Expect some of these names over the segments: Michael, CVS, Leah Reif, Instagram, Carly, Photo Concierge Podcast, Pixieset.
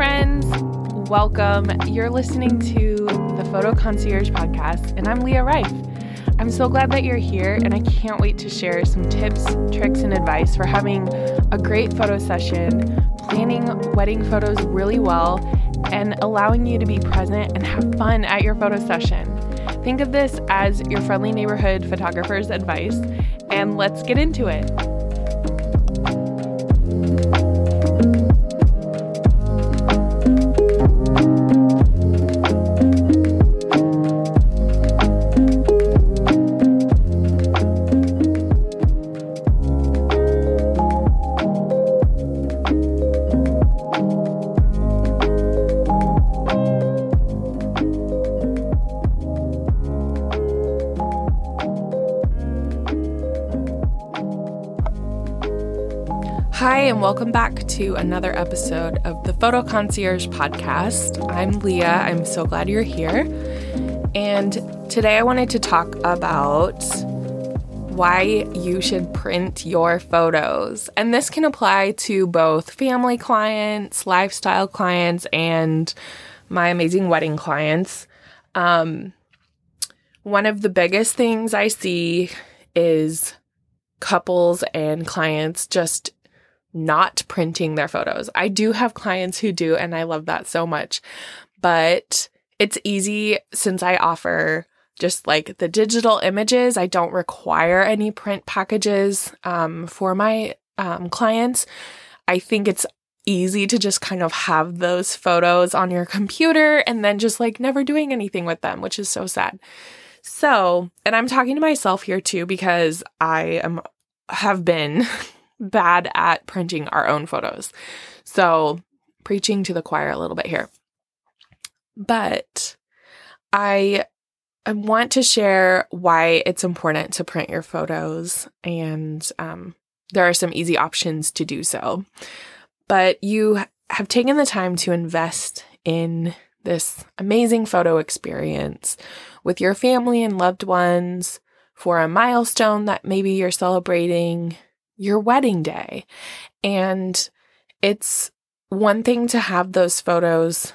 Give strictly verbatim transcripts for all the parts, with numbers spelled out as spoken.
friends. Welcome. You're listening to the Photo Concierge Podcast, and I'm Leah Reif. I'm so glad that you're here, and I can't wait to share some tips, tricks, and advice for having a great photo session, planning wedding photos really well, and allowing you to be present and have fun at your photo session. Think of this as your friendly neighborhood photographer's advice, and let's get into it. Hi, and welcome back to another episode of the Photo Concierge Podcast. I'm Leah. I'm so glad you're here. And today I wanted to talk about why you should print your photos. And this can apply to both family clients, lifestyle clients, and my amazing wedding clients. Um, one of the biggest things I see is couples and clients just not printing their photos. I do have clients who do, and I love that so much. But it's easy since I offer just like the digital images. I don't require any print packages um, for my um, clients. I think it's easy to just kind of have those photos on your computer and then just like never doing anything with them, which is so sad. So, and I'm talking to myself here too, because I am have been bad at printing our own photos. So preaching to the choir a little bit here. But I, I want to share why it's important to print your photos, and um, there are some easy options to do so. But you have taken the time to invest in this amazing photo experience with your family and loved ones for a milestone that maybe you're celebrating, your wedding day. And it's one thing to have those photos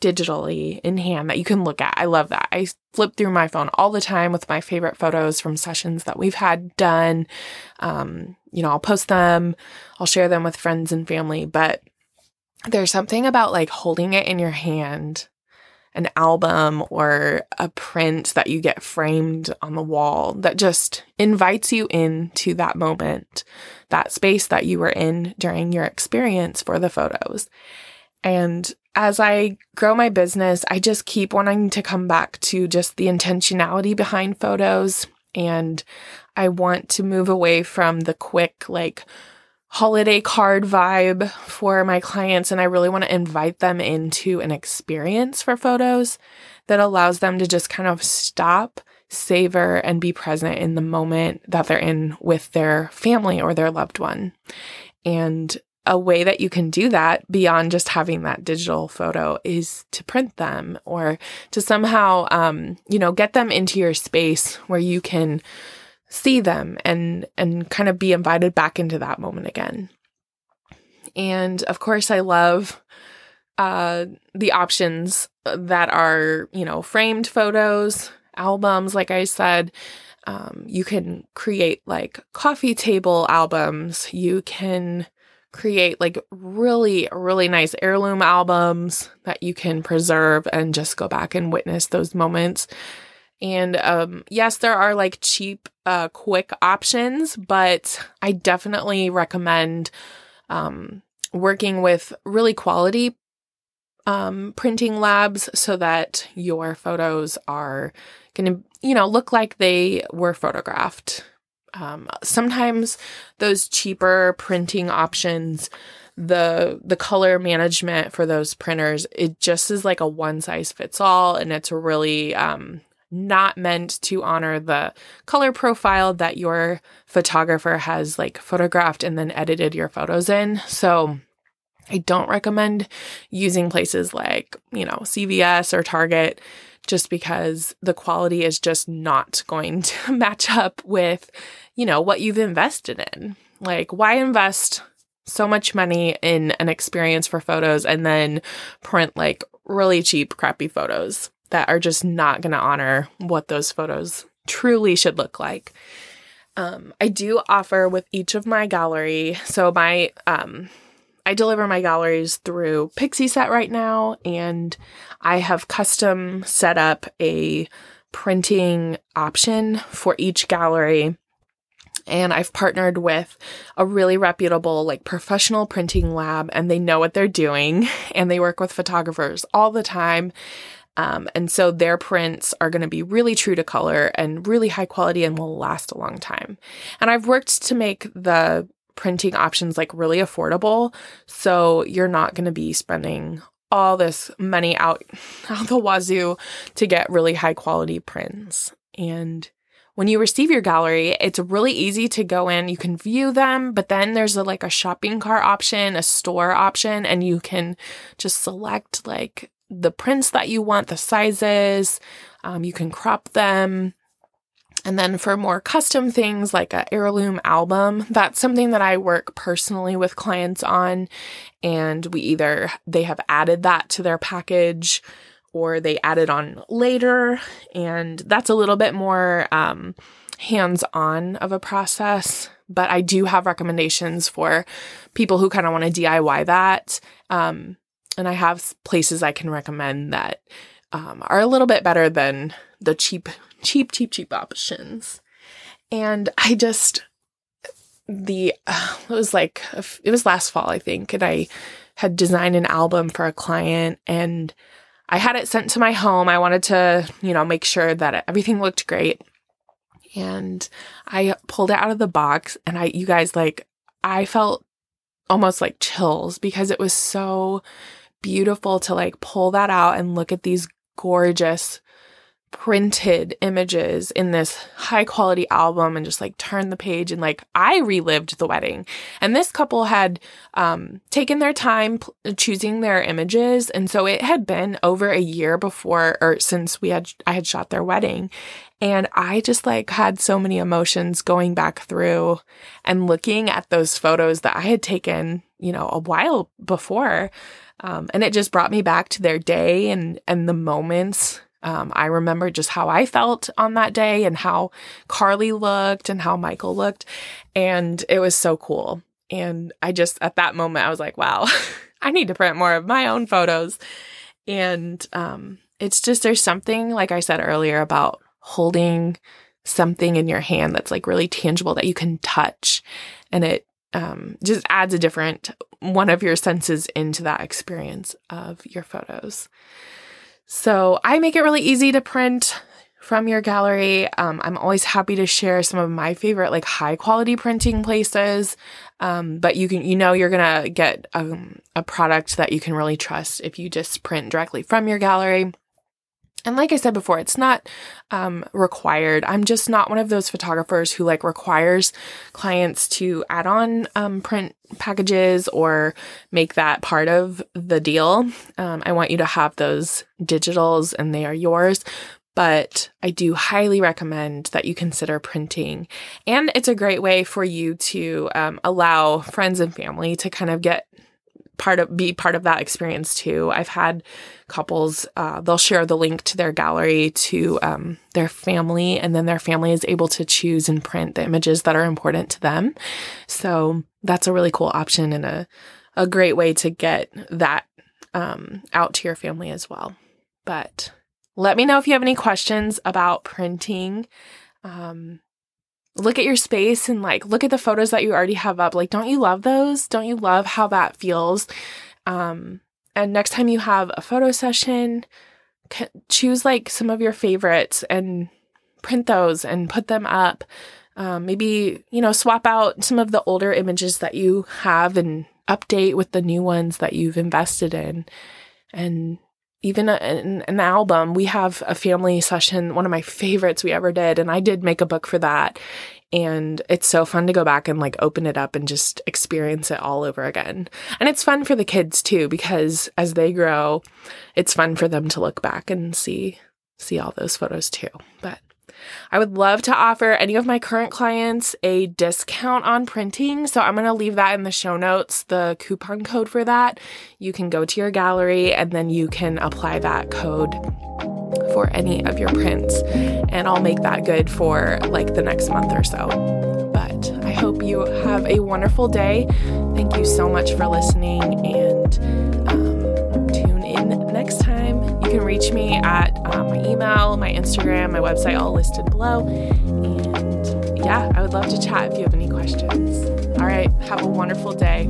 digitally in hand that you can look at. I love that. I flip through my phone all the time with my favorite photos from sessions that we've had done. Um, you know, I'll post them, I'll share them with friends and family, but there's something about like holding it in your hand, an album or a print that you get framed on the wall that just invites you into that moment, that space that you were in during your experience for the photos. And as I grow my business, I just keep wanting to come back to just the intentionality behind photos. And I want to move away from the quick, like, holiday card vibe for my clients, and I really want to invite them into an experience for photos that allows them to just kind of stop, savor, and be present in the moment that they're in with their family or their loved one. And a way that you can do that beyond just having that digital photo is to print them, or to somehow, um, you know, get them into your space where you can see them and and kind of be invited back into that moment again. And of course, I love uh, the options that are, you know, framed photos, albums, like I said. Um, you can create like coffee table albums. You can create like really, really nice heirloom albums that you can preserve and just go back and witness those moments. And um, yes, there are like cheap, uh, quick options, but I definitely recommend um, working with really quality um, printing labs so that your photos are going to, you know, look like they were photographed. Um, sometimes those cheaper printing options, the the color management for those printers, it just is like a one size fits all, and it's really um, not meant to honor the color profile that your photographer has like photographed and then edited your photos in. So I don't recommend using places like, you know, C V S or Target, just because the quality is just not going to match up with, you know, what you've invested in. Like, why invest so much money in an experience for photos and then print like really cheap, crappy photos that are just not going to honor what those photos truly should look like. Um, I do offer with each of my gallery. So my, um, I deliver my galleries through Pixieset right now, and I have custom set up a printing option for each gallery. And I've partnered with a really reputable, like, professional printing lab, and they know what they're doing, and they work with photographers all the time. Um, and so their prints are going to be really true to color and really high quality and will last a long time. And I've worked to make the printing options like really affordable. So you're not going to be spending all this money out, out the wazoo to get really high quality prints. And when you receive your gallery, it's really easy to go in. You can view them, but then there's a, like a shopping cart option, a store option, and you can just select like the prints that you want, the sizes, um, you can crop them. And then for more custom things like an heirloom album, that's something that I work personally with clients on. And we either, they have added that to their package or they add it on later. And that's a little bit more um, hands-on of a process. But I do have recommendations for people who kind of want to D I Y that. Um, and I have places I can recommend that um, are a little bit better than the cheap Cheap, cheap, cheap options. And I just, the, uh, it was like, it was last fall, I think, and I had designed an album for a client and I had it sent to my home. I wanted to, you know, make sure that everything looked great. And I pulled it out of the box and I, you guys, like, I felt almost like chills because it was so beautiful to like pull that out and look at these gorgeous printed images in this high quality album and just like turn the page and like I relived the wedding. And this couple had um taken their time pl- choosing their images, and so it had been over a year before or since we had I had shot their wedding, and I just like had so many emotions going back through and looking at those photos that I had taken, you know, a while before, um, and it just brought me back to their day and and the moments. Um, I remember just how I felt on that day and how Carly looked and how Michael looked. And it was so cool. And I just, at that moment, I was like, wow, I need to print more of my own photos. And um, it's just, there's something, like I said earlier, about holding something in your hand that's like really tangible that you can touch. And it um, just adds a different one of your senses into that experience of your photos. So I make it really easy to print from your gallery. Um, I'm always happy to share some of my favorite, like, high quality printing places. Um, but you can, you know, you're going to get um, a product that you can really trust if you just print directly from your gallery. And like I said before, it's not um, required. I'm just not one of those photographers who like requires clients to add on um, print packages or make that part of the deal. Um, I want you to have those digitals and they are yours. But I do highly recommend that you consider printing. And it's a great way for you to um, allow friends and family to kind of get part of be part of that experience too. I've had couples, uh, they'll share the link to their gallery to um, their family, and then their family is able to choose and print the images that are important to them. So that's a really cool option and a, a great way to get that um, out to your family as well. But let me know if you have any questions about printing. Um, Look at your space and like look at the photos that you already have up. Like, don't you love those? Don't you love how that feels? Um, and next time you have a photo session, c- choose like some of your favorites and print those and put them up. Um, maybe, you know, swap out some of the older images that you have and update with the new ones that you've invested in. And even a, an, an album. We have a family session, one of my favorites we ever did, and I did make a book for that. And it's so fun to go back and like open it up and just experience it all over again. And it's fun for the kids too, because as they grow, it's fun for them to look back and see see all those photos too. But I would love to offer any of my current clients a discount on printing, so I'm going to leave that in the show notes, the coupon code for that. You can go to your gallery and then you can apply that code for any of your prints, and I'll make that good for like the next month or so. But I hope you have a wonderful day. Thank you so much for listening, and um, tune in next time. You can reach me at uh, my email, my Instagram, my website, all listed below. And yeah, I would love to chat if you have any questions. All right, have a wonderful day.